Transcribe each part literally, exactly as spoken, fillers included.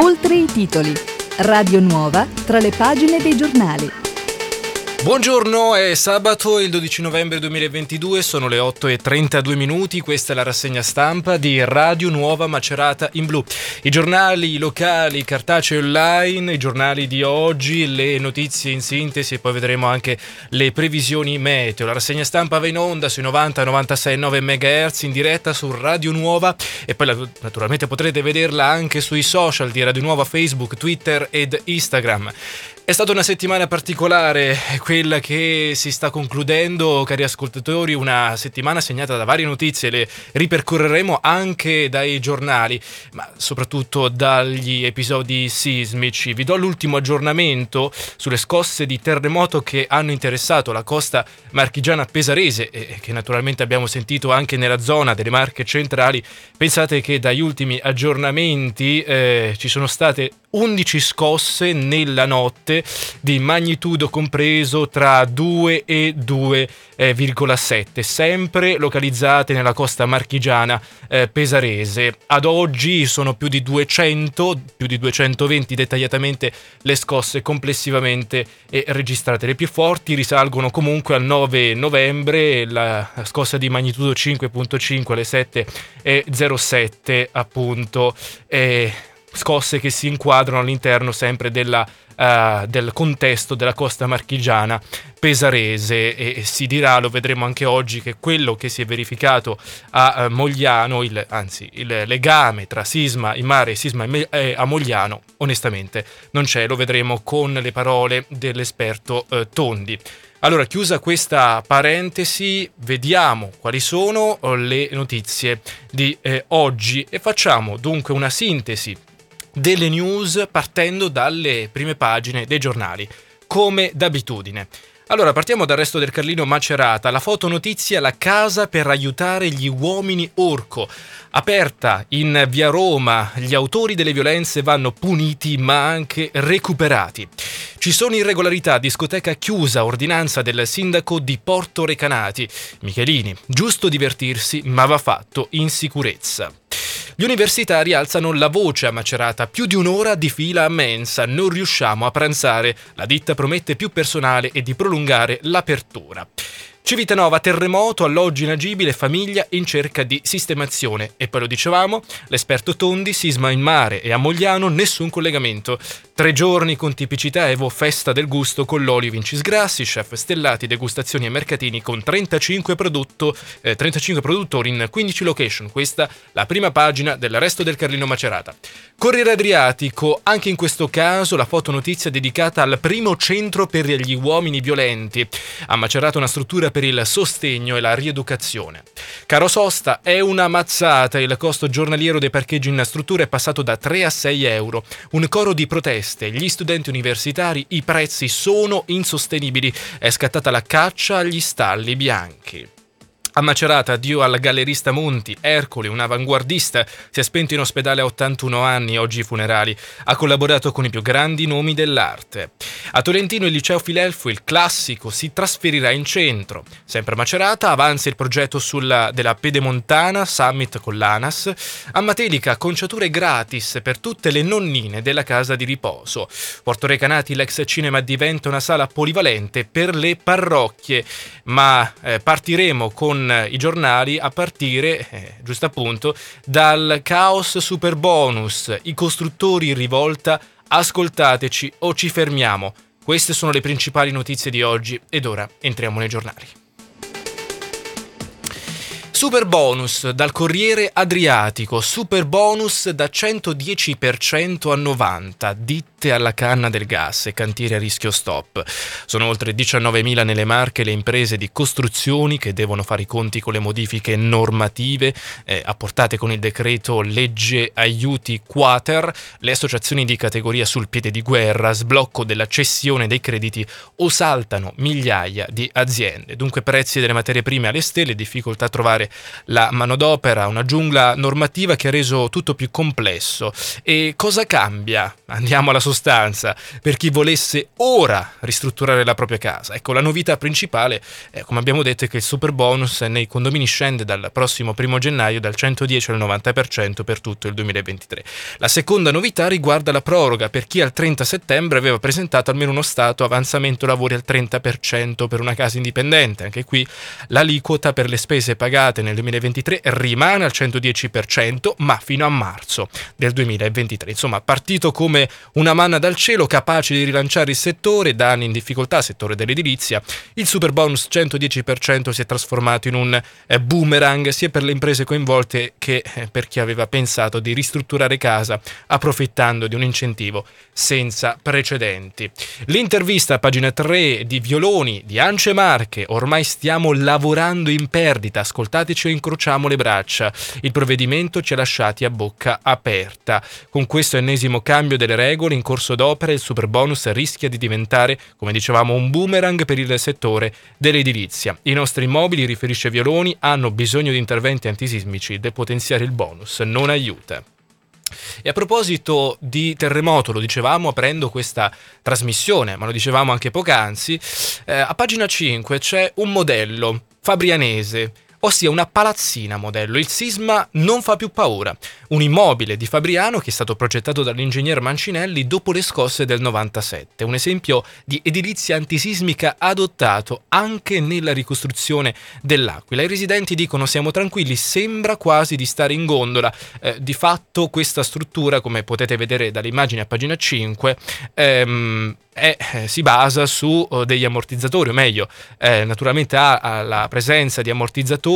Oltre i titoli. Radio Nuova tra le pagine dei giornali. Buongiorno, è sabato il dodici novembre duemilaventidue, sono le otto e trentadue minuti, questa è la rassegna stampa di Radio Nuova Macerata in blu. I giornali locali, cartacei online, i giornali di oggi, le notizie in sintesi e poi vedremo anche le previsioni meteo. La rassegna stampa va in onda sui novanta novantasei nove MHz in diretta su Radio Nuova e poi naturalmente potrete vederla anche sui social di Radio Nuova, Facebook, Twitter ed Instagram. È stata una settimana particolare, quella che si sta concludendo, cari ascoltatori, una settimana segnata da varie notizie, le ripercorreremo anche dai giornali, ma soprattutto dagli episodi sismici. Vi do l'ultimo aggiornamento sulle scosse di terremoto che hanno interessato la costa marchigiana pesarese e che naturalmente abbiamo sentito anche nella zona delle Marche centrali. Pensate che dagli ultimi aggiornamenti eh, ci sono state undici scosse nella notte di magnitudo compreso tra due e due virgola sette, sempre localizzate nella costa marchigiana eh, pesarese. Ad oggi sono più di duecento, più di duecentoventi dettagliatamente le scosse complessivamente eh, registrate. Le più forti risalgono comunque al nove novembre, la scossa di magnitudo cinque virgola cinque alle sette e zero sette, appunto. Eh, scosse che si inquadrano all'interno sempre della, uh, del contesto della costa marchigiana pesarese e, e si dirà, lo vedremo anche oggi, che quello che si è verificato a uh, Mogliano, il, anzi il legame tra sisma in mare e sisma in, eh, a Mogliano onestamente non c'è, lo vedremo con le parole dell'esperto uh, Tondi. Allora, chiusa questa parentesi, vediamo quali sono le notizie di eh, oggi e facciamo dunque una sintesi delle news partendo dalle prime pagine dei giornali, come d'abitudine. Allora, partiamo dal Resto del Carlino Macerata. La fotonotizia La casa per aiutare gli uomini orco. Aperta in via Roma, gli autori delle violenze vanno puniti ma anche recuperati. Ci sono irregolarità, discoteca chiusa, ordinanza del sindaco di Porto Recanati. Michelini, giusto divertirsi ma va fatto in sicurezza. Gli universitari alzano la voce a Macerata, più di un'ora di fila a mensa, non riusciamo a pranzare, la ditta promette più personale e di prolungare l'apertura. Civitanova, terremoto, alloggi inagibile, famiglia in cerca di sistemazione. E poi lo dicevamo, l'esperto Tondi, sisma in mare e a Mogliano, nessun collegamento. Tre giorni con Tipicità Evo, festa del gusto con l'olio Vincisgrassi, chef stellati, degustazioni e mercatini con trentacinque, prodotto, eh, trentacinque produttori in quindici location. Questa la prima pagina del Resto del Carlino Macerata. Corriere Adriatico, anche in questo caso la fotonotizia dedicata al primo centro per gli uomini violenti. Ha Macerata una struttura per il sostegno e la rieducazione. Caro sosta, è una mazzata, il costo giornaliero dei parcheggi in struttura è passato da tre a sei euro. Un coro di proteste, gli studenti universitari, i prezzi sono insostenibili. È scattata la caccia agli stalli bianchi. A Macerata, addio al gallerista Monti. Ercole, un avanguardista, si è spento in ospedale a ottantuno anni, oggi i funerali. Ha collaborato con i più grandi nomi dell'arte. A Tolentino il liceo Filelfo, il classico, si trasferirà in centro. Sempre a Macerata avanza il progetto sulla, della Pedemontana, summit con l'ANAS. A Matelica, conciature gratis per tutte le nonnine della casa di riposo. Porto Recanati, l'ex cinema diventa una sala polivalente per le parrocchie. Ma eh, partiremo con i giornali a partire, eh, giusto appunto, dal caos Superbonus. I costruttori in rivolta, ascoltateci o ci fermiamo. Queste sono le principali notizie di oggi ed ora entriamo nei giornali. Superbonus dal Corriere Adriatico, superbonus da centodieci per cento a novanta, ditte alla canna del gas e cantieri a rischio stop. Sono oltre diciannovemila nelle Marche le imprese di costruzioni che devono fare i conti con le modifiche normative eh, apportate con il decreto legge aiuti quater, le associazioni di categoria sul piede di guerra, sblocco della cessione dei crediti o saltano migliaia di aziende. Dunque prezzi delle materie prime alle stelle, difficoltà a trovare la manodopera, una giungla normativa che ha reso tutto più complesso. E cosa cambia? Andiamo alla sostanza. sostanza per chi volesse ora ristrutturare la propria casa. Ecco, la novità principale, eh, come abbiamo detto, è che il Superbonus nei condomini scende dal prossimo primo gennaio dal centodieci al novanta per cento per tutto il duemilaventitré. La seconda novità riguarda la proroga per chi al trenta settembre aveva presentato almeno uno stato avanzamento lavori al trenta per cento per una casa indipendente. Anche qui l'aliquota per le spese pagate nel duemilaventitré rimane al centodieci per cento, ma fino a marzo del duemilaventitré. Insomma, partito come una manna dal cielo, capace di rilanciare il settore da anni in difficoltà, settore dell'edilizia, il Superbonus centodieci per cento si è trasformato in un boomerang sia per le imprese coinvolte che per chi aveva pensato di ristrutturare casa approfittando di un incentivo senza precedenti. L'intervista a pagina tre di Violoni di Ance Marche: ormai stiamo lavorando in perdita, ascoltateci e incrociamo le braccia, il provvedimento ci ha lasciati a bocca aperta. Con questo ennesimo cambio delle regole in corso d'opera il Superbonus rischia di diventare, come dicevamo, un boomerang per il settore dell'edilizia. I nostri immobili, riferisce Violoni, hanno bisogno di interventi antisismici, depotenziare il bonus non aiuta. E a proposito di terremoto, lo dicevamo aprendo questa trasmissione, ma lo dicevamo anche poc'anzi, eh, a pagina cinque c'è un modello fabrianese, ossia una palazzina modello. Il sisma non fa più paura. Un immobile di Fabriano che è stato progettato dall'ingegner Mancinelli dopo le scosse del novantasette. Un esempio di edilizia antisismica adottato anche nella ricostruzione dell'Aquila. I residenti dicono: siamo tranquilli, sembra quasi di stare in gondola. Eh, di fatto questa struttura, come potete vedere dalle immagini a pagina cinque, ehm, è, si basa su degli ammortizzatori, o meglio, eh, naturalmente ha, ha la presenza di ammortizzatori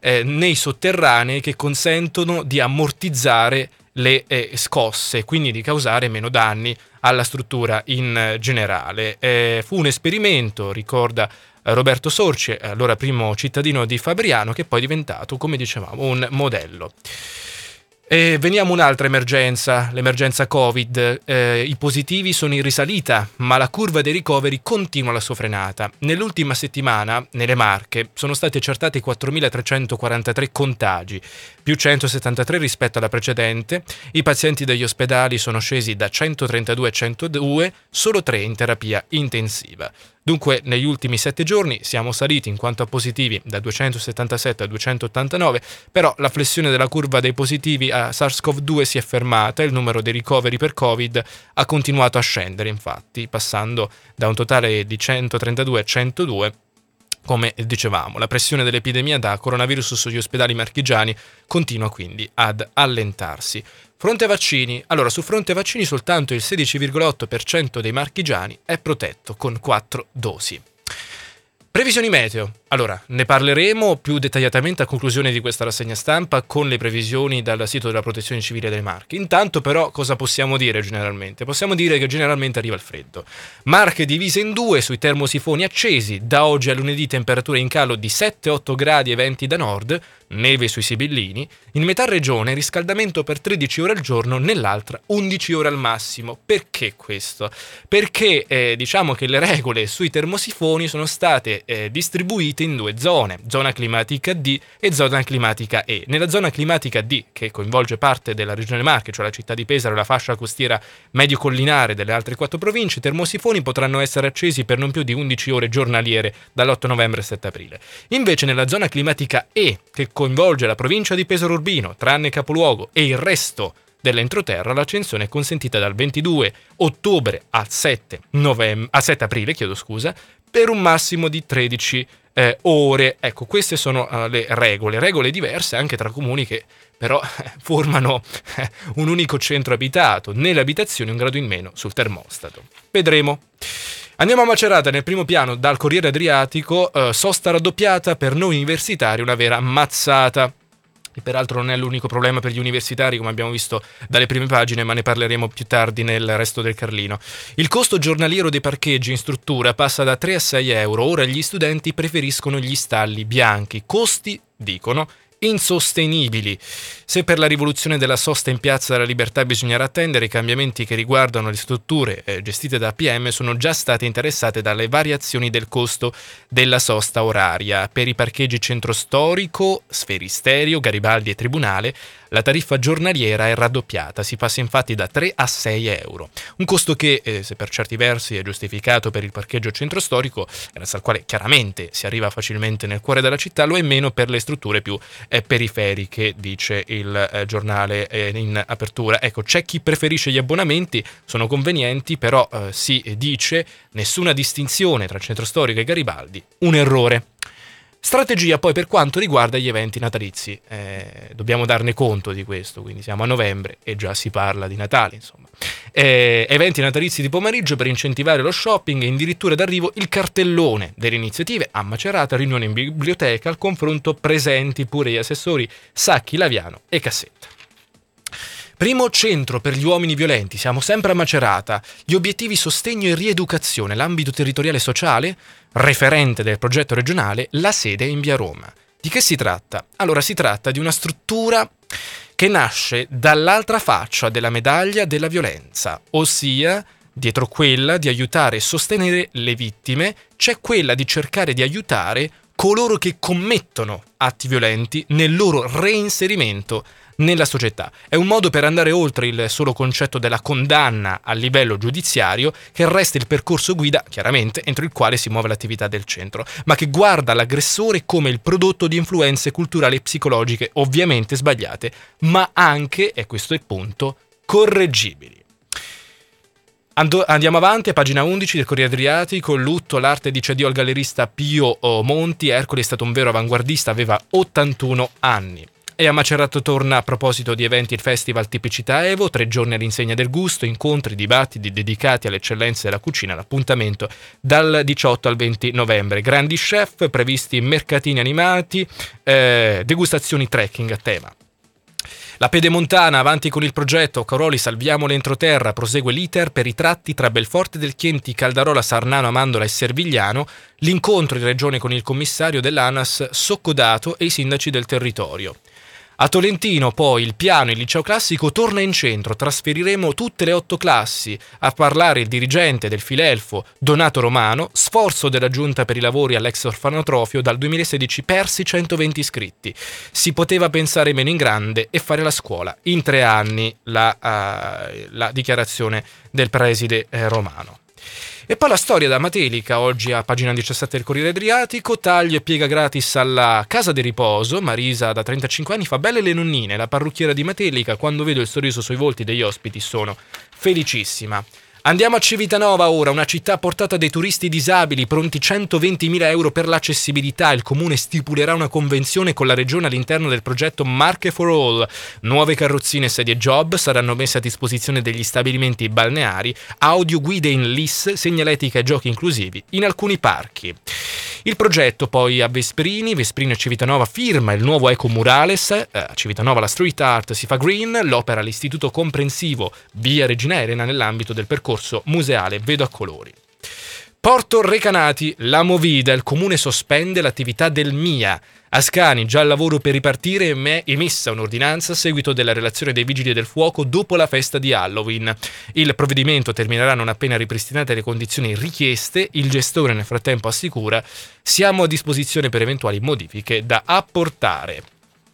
Eh, nei sotterranei che consentono di ammortizzare le eh, scosse, quindi di causare meno danni alla struttura in generale. Eh, fu un esperimento, ricorda Roberto Sorce, allora primo cittadino di Fabriano, che poi è diventato, come dicevamo, un modello. E veniamo a un'altra emergenza, l'emergenza Covid. Eh, i positivi sono in risalita, ma la curva dei ricoveri continua la sua frenata. Nell'ultima settimana, nelle Marche, sono stati accertati quattromila trecentoquarantatré contagi, più centosettantatré rispetto alla precedente. I pazienti degli ospedali sono scesi da centotrentadue a centodue, solo tre in terapia intensiva. Dunque, negli ultimi sette giorni siamo saliti in quanto a positivi da duecentosettantasette a duecentottantanove, però la flessione della curva dei positivi a SARS-CoV due si è fermata e il numero dei ricoveri per Covid ha continuato a scendere, infatti, passando da un totale di centotrentadue a centodue. Come dicevamo, la pressione dell'epidemia da coronavirus sugli ospedali marchigiani continua quindi ad allentarsi. Fronte vaccini. Allora, su fronte vaccini soltanto il sedici virgola otto per cento dei marchigiani è protetto con quattro dosi. Previsioni meteo. Allora, ne parleremo più dettagliatamente a conclusione di questa rassegna stampa con le previsioni dal sito della Protezione Civile delle Marche. Intanto però cosa possiamo dire generalmente? Possiamo dire che generalmente arriva il freddo. Marche divise in due sui termosifoni accesi. Da oggi a lunedì temperature in calo di sette otto gradi e venti da nord, neve sui Sibillini. In metà regione riscaldamento per tredici ore al giorno, nell'altra undici ore al massimo. Perché questo? Perché eh, diciamo che le regole sui termosifoni sono state eh, distribuite in due zone, zona climatica D e zona climatica E. Nella zona climatica D, che coinvolge parte della regione Marche, cioè la città di Pesaro e la fascia costiera medio-collinare delle altre quattro province, i termosifoni potranno essere accesi per non più di undici ore giornaliere dall'otto novembre al sette aprile. Invece nella zona climatica E, che coinvolge la provincia di Pesaro Urbino, tranne capoluogo, e il resto dell'entroterra, l'accensione è consentita dal ventidue ottobre al sette novembre, a sette aprile, chiedo scusa, per un massimo di tredici ore. Ecco, queste sono uh, le regole, regole diverse anche tra comuni che però eh, formano eh, un unico centro abitato, nelle abitazioni un grado in meno sul termostato. Vedremo. Andiamo a Macerata, nel primo piano dal Corriere Adriatico, eh, sosta raddoppiata per noi universitari, una vera mazzata. E peraltro non è l'unico problema per gli universitari, come abbiamo visto dalle prime pagine, ma ne parleremo più tardi nel Resto del Carlino. Il costo giornaliero dei parcheggi in struttura passa da tre a sei euro, ora gli studenti preferiscono gli stalli bianchi, costi, dicono, insostenibili. Se per la rivoluzione della sosta in Piazza della Libertà bisognerà attendere, i cambiamenti che riguardano le strutture gestite da A P M sono già state interessate dalle variazioni del costo della sosta oraria. Per i parcheggi Centro Storico, Sferisterio, Garibaldi e Tribunale la tariffa giornaliera è raddoppiata, si passa infatti da tre a sei euro, un costo che, eh, se per certi versi è giustificato per il parcheggio Centro Storico, grazie al quale chiaramente si arriva facilmente nel cuore della città, lo è meno per le strutture più eh, periferiche, dice il eh, giornale eh, in apertura. Ecco, c'è chi preferisce gli abbonamenti, sono convenienti, però eh, si dice nessuna distinzione tra Centro Storico e Garibaldi, un errore. Strategia poi per quanto riguarda gli eventi natalizi, eh, dobbiamo darne conto di questo, quindi siamo a novembre e già si parla di Natale, insomma. Eh, eventi natalizi di pomeriggio per incentivare lo shopping, e addirittura d'arrivo il cartellone delle iniziative a Macerata, riunione in biblioteca, al confronto presenti pure gli assessori Sacchi, Laviano e Cassetta. Primo centro per gli uomini violenti, siamo sempre a Macerata, gli obiettivi sostegno e rieducazione, l'ambito territoriale sociale, referente del progetto regionale, la sede è in via Roma. Di che si tratta? Allora, si tratta di una struttura che nasce dall'altra faccia della medaglia della violenza, ossia dietro quella di aiutare e sostenere le vittime c'è quella di cercare di aiutare coloro che commettono atti violenti nel loro reinserimento nella società. È un modo per andare oltre il solo concetto della condanna a livello giudiziario, che resta il percorso guida, chiaramente, entro il quale si muove l'attività del centro, ma che guarda l'aggressore come il prodotto di influenze culturali e psicologiche, ovviamente sbagliate, ma anche, e questo è il punto, correggibili. Andiamo avanti, a pagina undici del Corriere Adriatico, lutto, l'arte dice addio al gallerista Pio Monti, Ercole è stato un vero avanguardista, aveva ottantuno anni. E a Macerata torna, a proposito di eventi, il festival Tipicità Evo, tre giorni all'insegna del gusto, incontri, dibattiti dedicati alle eccellenze della cucina, l'appuntamento dal diciotto al venti novembre. Grandi chef, previsti mercatini animati, eh, degustazioni trekking a tema. La Pedemontana, avanti con il progetto, Coroli salviamo l'entroterra, prosegue l'iter per i tratti tra Belforte del Chienti, Caldarola, Sarnano, Amandola e Servigliano, l'incontro in regione con il commissario dell'ANAS Soccodato e i sindaci del territorio. A Tolentino poi il piano, il liceo classico torna in centro, trasferiremo tutte le otto classi, a parlare il dirigente del Filelfo Donato Romano, sforzo della giunta per i lavori all'ex orfanotrofio, dal duemilasedici persi centoventi iscritti, si poteva pensare meno in grande e fare la scuola, in tre anni la, uh, la dichiarazione del preside eh, Romano. E poi la storia da Matelica, oggi a pagina diciassette del Corriere Adriatico, taglio e piega gratis alla casa di riposo, Marisa da trentacinque anni fa belle le nonnine, la parrucchiera di Matelica, quando vedo il sorriso sui volti degli ospiti sono felicissima. Andiamo a Civitanova ora, una città a portata dei turisti disabili, pronti centoventimila euro per l'accessibilità, il comune stipulerà una convenzione con la regione all'interno del progetto Marche for All, nuove carrozzine, sedie job saranno messe a disposizione degli stabilimenti balneari, audio guide in LIS, segnaletica e giochi inclusivi in alcuni parchi. Il progetto poi a Vesprini, Vesprini a Civitanova firma il nuovo Eco Murales, a Civitanova la street art si fa green, l'opera all'istituto comprensivo via Regina Elena nell'ambito del percorso museale Vedo a colori. Porto Recanati, la movida, il comune sospende l'attività del M I A. Ascani, già al lavoro per ripartire, è emessa un'ordinanza a seguito della relazione dei Vigili del Fuoco dopo la festa di Halloween. Il provvedimento terminerà non appena ripristinate le condizioni richieste, il gestore nel frattempo assicura siamo a disposizione per eventuali modifiche da apportare.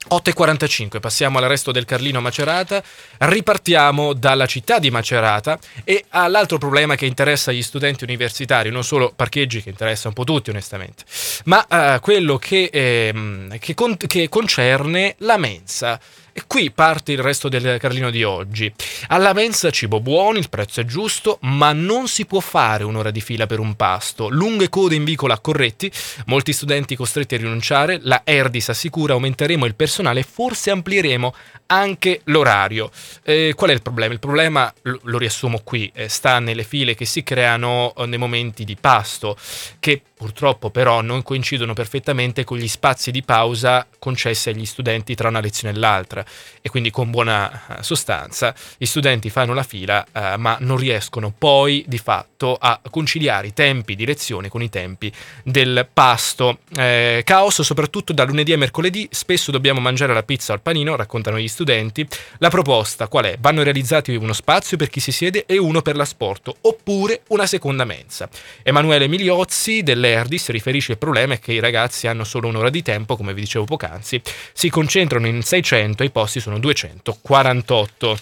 otto e quarantacinque, passiamo al Resto del Carlino a Macerata, ripartiamo dalla città di Macerata e all'altro problema che interessa gli studenti universitari, non solo parcheggi che interessa un po' tutti onestamente, ma eh, quello che, eh, che, con- che concerne la mensa. E qui parte il Resto del Carlino di oggi. Alla mensa cibo buono, il prezzo è giusto, ma non si può fare un'ora di fila per un pasto. Lunghe code in vicola a Corretti, molti studenti costretti a rinunciare, la Erdis assicura aumenteremo il personale, forse amplieremo anche l'orario. Eh, qual è il problema? Il problema, lo riassumo qui, eh, sta nelle file che si creano nei momenti di pasto, che purtroppo però non coincidono perfettamente con gli spazi di pausa concessi agli studenti tra una lezione e l'altra. E quindi con buona sostanza gli studenti fanno la fila eh, ma non riescono poi di fatto riuscito a conciliare i tempi di lezione con i tempi del pasto. Eh, caos soprattutto da lunedì a mercoledì, spesso dobbiamo mangiare la pizza al panino, raccontano gli studenti. La proposta qual è? Vanno realizzati uno spazio per chi si siede e uno per l'asporto, oppure una seconda mensa. Emanuele Migliozzi dell'Erdis riferisce: il problema è che i ragazzi hanno solo un'ora di tempo, come vi dicevo poc'anzi, si concentrano in seicento e i posti sono duecentoquarantotto.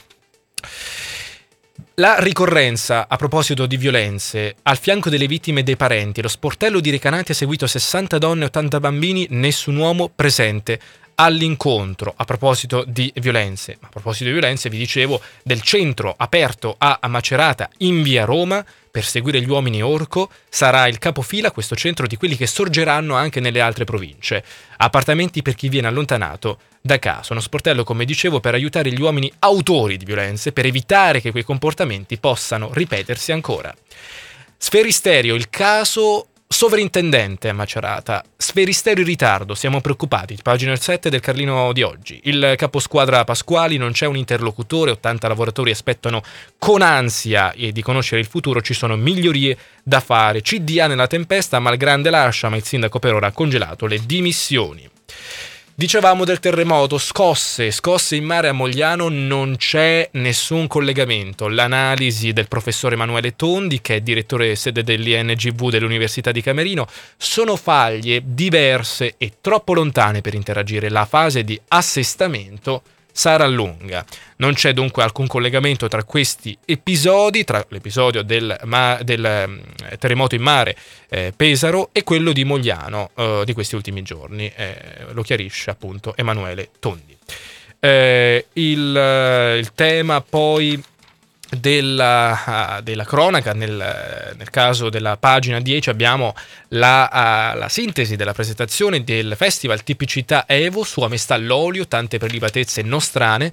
La ricorrenza, a proposito di violenze, al fianco delle vittime e dei parenti, lo sportello di Recanati ha seguito sessanta donne e ottanta bambini, nessun uomo presente all'incontro. A proposito di violenze, a proposito di violenze vi dicevo del centro aperto a Macerata in via Roma per seguire gli uomini orco, sarà il capofila questo centro di quelli che sorgeranno anche nelle altre province. Appartamenti per chi viene allontanato da casa, uno sportello come dicevo per aiutare gli uomini autori di violenze, per evitare che quei comportamenti possano ripetersi ancora. Sferisterio, il caso sovrintendente a Macerata. Sferisterio in ritardo, siamo preoccupati, pagina sette del Carlino di oggi. Il caposquadra Pasquali: non c'è un interlocutore, ottanta lavoratori aspettano con ansia e di conoscere il futuro, ci sono migliorie da fare. C D A nella tempesta, Malgrande lascia, ma il sindaco per ora ha congelato le dimissioni. Dicevamo del terremoto, scosse, scosse in mare a Mogliano, non c'è nessun collegamento. L'analisi del professor Emanuele Tondi, che è direttore sede dell'I N G V dell'Università di Camerino: sono faglie diverse e troppo lontane per interagire. La fase di assestamento sarà lunga. Non c'è dunque alcun collegamento tra questi episodi, tra l'episodio del, ma- del terremoto in mare eh, Pesaro e quello di Mogliano eh, di questi ultimi giorni, eh, lo chiarisce appunto Emanuele Tondi. Eh, il, il tema poi della, della cronaca, nel, nel caso della pagina dieci abbiamo la, la sintesi della presentazione del festival Tipicità Evo, sua maestà l'olio, tante prelibatezze nostrane.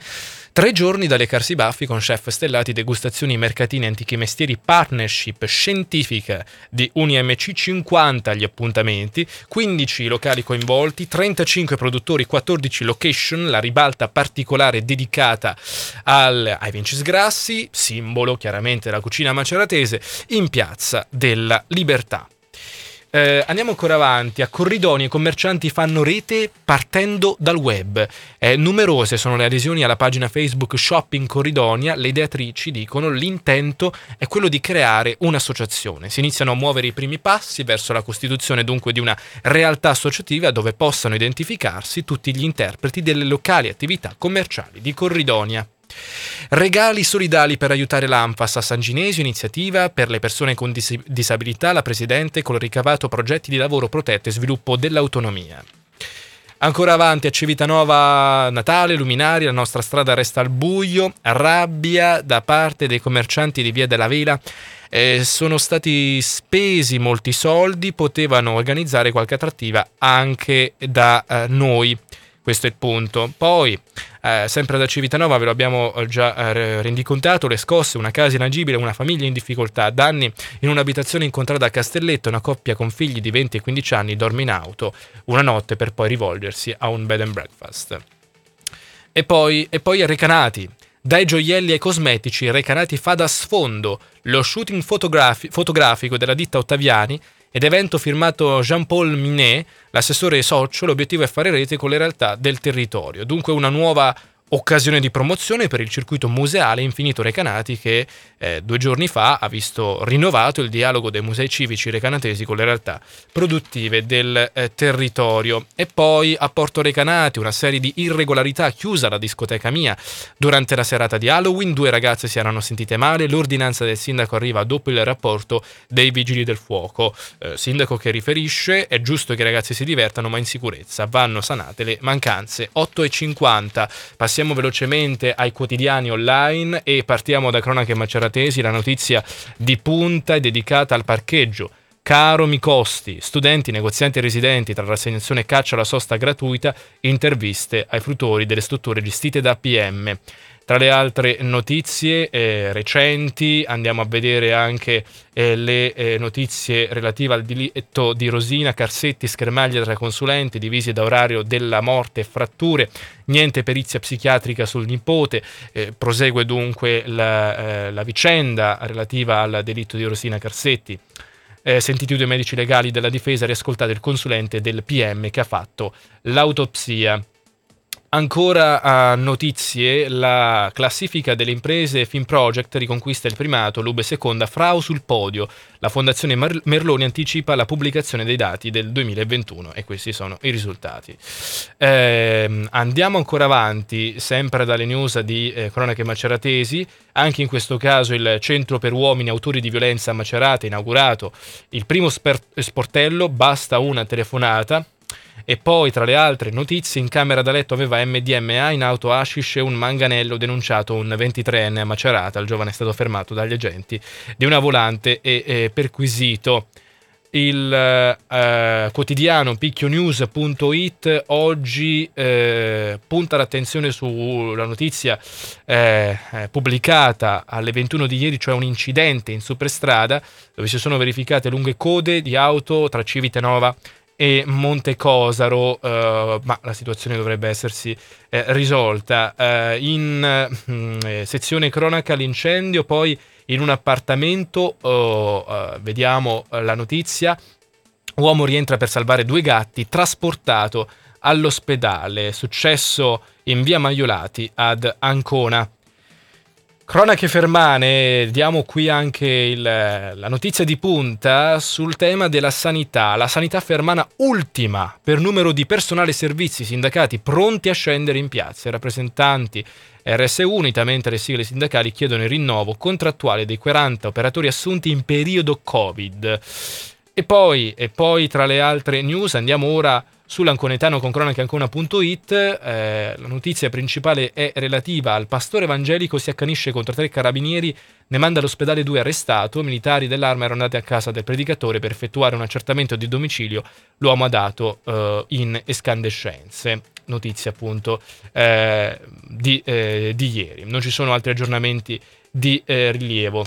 Tre giorni da leccarsi i baffi con chef stellati, degustazioni, mercatini, antichi mestieri, partnership scientifica di UniMC, cinquanta gli appuntamenti, quindici locali coinvolti, trentacinque produttori, quattordici location, la ribalta particolare dedicata al, ai Vincisgrassi, simbolo chiaramente della cucina maceratese, in Piazza della Libertà. Eh, andiamo ancora avanti. A Corridonia i commercianti fanno rete partendo dal web. Eh, numerose sono le adesioni alla pagina Facebook Shopping Corridonia. Le ideatrici dicono: l'intento è quello di creare un'associazione. Si iniziano a muovere i primi passi verso la costituzione dunque di una realtà associativa dove possano identificarsi tutti gli interpreti delle locali attività commerciali di Corridonia. Regali solidali per aiutare l'Anfas a San Ginesio, iniziativa per le persone con dis- disabilità, la presidente, con il ricavato progetti di lavoro protetto e sviluppo dell'autonomia. Ancora avanti a Civitanova, Natale, luminari, la nostra strada resta al buio, rabbia da parte dei commercianti di Via della Vela. Eh, sono stati spesi molti soldi, potevano organizzare qualche attrattiva anche da eh, noi. Questo è il punto. Poi, eh, sempre da Civitanova, ve lo abbiamo già eh, rendicontato, le scosse, una casa inagibile, una famiglia in difficoltà, danni in un'abitazione incontrata a Castelletto, una coppia con figli di venti e quindici anni dorme in auto una notte per poi rivolgersi a un bed and breakfast. E poi, e poi a Recanati, dai gioielli ai cosmetici, Recanati fa da sfondo lo shooting fotografi- fotografico della ditta Ottaviani ed evento firmato Jean-Paul Minet, l'assessore socio. L'obiettivo è fare rete con le realtà del territorio, dunque una nuova occasione di promozione per il circuito museale Infinito Recanati, che eh, due giorni fa ha visto rinnovato il dialogo dei musei civici recanatesi con le realtà produttive del eh, territorio. E poi a Porto Recanati una serie di irregolarità, chiusa la discoteca Mia durante la serata di Halloween, due ragazze si erano sentite male, l'ordinanza del sindaco arriva dopo il rapporto dei vigili del fuoco, eh, sindaco che riferisce: è giusto che i ragazzi si divertano ma in sicurezza, vanno sanate le mancanze. Otto e cinquanta, passiamo Passiamo velocemente ai quotidiani online e partiamo da Cronache Maceratesi. La notizia di punta è dedicata al parcheggio. Caro mi costi, studenti, negozianti e residenti tra l'assegnazione caccia alla sosta gratuita, interviste ai fruitori delle strutture gestite da A P M. Tra le altre notizie eh, recenti andiamo a vedere anche eh, le eh, notizie relative al delitto di Rosina Carsetti, schermaglia tra consulenti, divisi da orario della morte e fratture, niente perizia psichiatrica sul nipote. Eh, prosegue dunque la, eh, la vicenda relativa al delitto di Rosina Carsetti. Eh, sentiti due medici legali della difesa, riascoltato il consulente del P M che ha fatto l'autopsia. Ancora a notizie, la classifica delle imprese Finproject riconquista il primato, l'U B seconda, Frau sul podio. La Fondazione Mer- Merloni anticipa la pubblicazione dei dati del duemilaventuno e questi sono i risultati. Eh, andiamo ancora avanti, sempre dalle news di eh, Cronache Maceratesi. Anche in questo caso il Centro per Uomini Autori di Violenza a Macerata, inaugurato il primo sper- sportello, basta una telefonata. E poi, tra le altre notizie, in camera da letto aveva M D M A, in auto hashish e un manganello, denunciato un ventitreenne a Macerata. Il giovane è stato fermato dagli agenti di una volante e eh, perquisito. Il eh, quotidiano picchionews punto it oggi eh, punta l'attenzione sulla notizia eh, pubblicata alle ventuno di ieri, cioè un incidente in superstrada dove si sono verificate lunghe code di auto tra Civitanova e Montecosaro, eh, ma la situazione dovrebbe essersi eh, risolta. Eh, in eh, sezione cronaca l'incendio, poi in un appartamento, oh, eh, vediamo eh, la notizia, uomo rientra per salvare due gatti, trasportato all'ospedale, successo in via Maiolati ad Ancona. Cronache fermane, diamo qui anche il, la notizia di punta sul tema della sanità. La sanità fermana ultima per numero di personale e servizi, sindacati pronti a scendere in piazza. I rappresentanti R S U, unitamente alle sigle sindacali, chiedono il rinnovo contrattuale dei quaranta operatori assunti in periodo Covid. E poi, e poi tra le altre news andiamo ora sull'anconetano con cronache ancona punto it. eh, la notizia principale è relativa al pastore evangelico, si accanisce contro tre carabinieri, ne manda all'ospedale due, arrestato. Militari dell'arma erano andati a casa del predicatore per effettuare un accertamento di domicilio, l'uomo ha dato eh, in escandescenze. Notizia appunto eh, di, eh, di ieri, non ci sono altri aggiornamenti di eh, rilievo.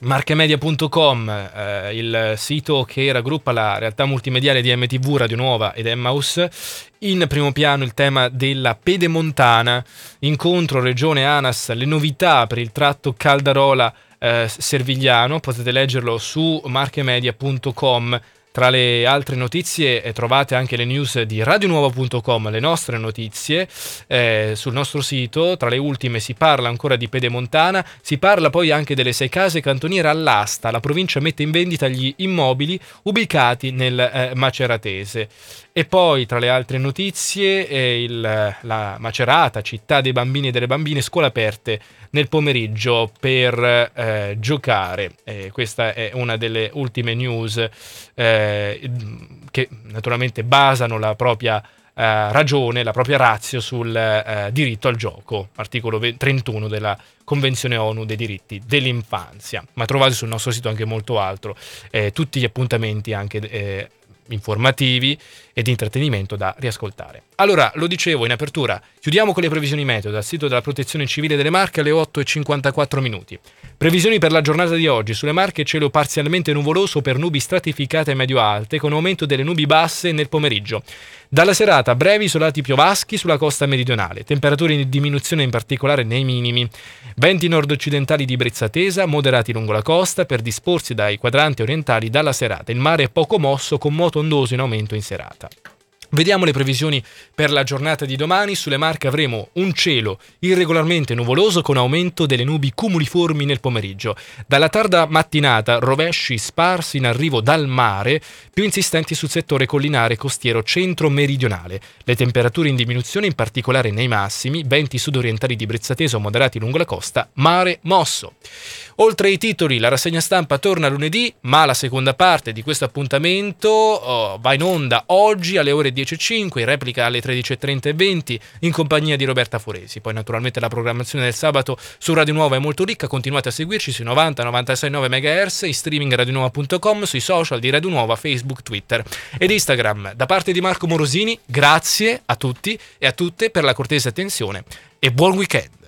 Marchemedia punto com, eh, il sito che raggruppa la realtà multimediale di M T V, Radio Nuova ed Emmaus. In primo piano il tema della Pedemontana, incontro Regione Anas, le novità per il tratto Caldarola-Servigliano, eh, potete leggerlo su marchemedia punto com. Tra le altre notizie trovate anche le news di radio nuova punto com, le nostre notizie eh, sul nostro sito. Tra le ultime si parla ancora di Pedemontana, si parla poi anche delle sei case cantoniere all'asta, la provincia mette in vendita gli immobili ubicati nel eh, Maceratese. E poi tra le altre notizie eh, il, la Macerata, città dei bambini e delle bambine, scuole aperte nel pomeriggio per eh, giocare. Eh, questa è una delle ultime news eh, che naturalmente basano la propria eh, ragione, la propria ratio sul eh, diritto al gioco, articolo trentuno della Convenzione ONU dei diritti dell'infanzia. Ma trovate sul nostro sito anche molto altro, eh, tutti gli appuntamenti anche eh, informativi e di intrattenimento da riascoltare. Allora, lo dicevo in apertura, chiudiamo con le previsioni meteo dal sito della Protezione Civile delle Marche alle otto e cinquantaquattro minuti. Previsioni per la giornata di oggi: sulle Marche cielo parzialmente nuvoloso per nubi stratificate e medio-alte, con aumento delle nubi basse nel pomeriggio. Dalla serata brevi isolati piovaschi sulla costa meridionale, temperature in diminuzione in particolare nei minimi, venti nord-occidentali di Brezzatesa, moderati lungo la costa per disporsi dai quadranti orientali dalla serata. Il mare è poco mosso con moto ondoso in aumento in serata. Vediamo le previsioni per la giornata di domani. Sulle Marche avremo un cielo irregolarmente nuvoloso con aumento delle nubi cumuliformi nel pomeriggio. Dalla tarda mattinata rovesci sparsi in arrivo dal mare, più insistenti sul settore collinare costiero centro-meridionale. Le temperature in diminuzione, in particolare nei massimi, venti sudorientali di Brezzatesa moderati lungo la costa, mare mosso. Oltre ai titoli, la rassegna stampa torna lunedì, ma la seconda parte di questo appuntamento oh, va in onda oggi alle ore dieci e cinque, replica alle tredici e trenta e venti in compagnia di Roberta Foresi. Poi naturalmente la programmazione del sabato su Radio Nuova è molto ricca, continuate a seguirci sui novanta novantasei nove megahertz, in streaming radio nuova punto com, sui social di Radio Nuova, Facebook, Twitter ed Instagram. Da parte di Marco Morosini, grazie a tutti e a tutte per la cortese attenzione e buon weekend.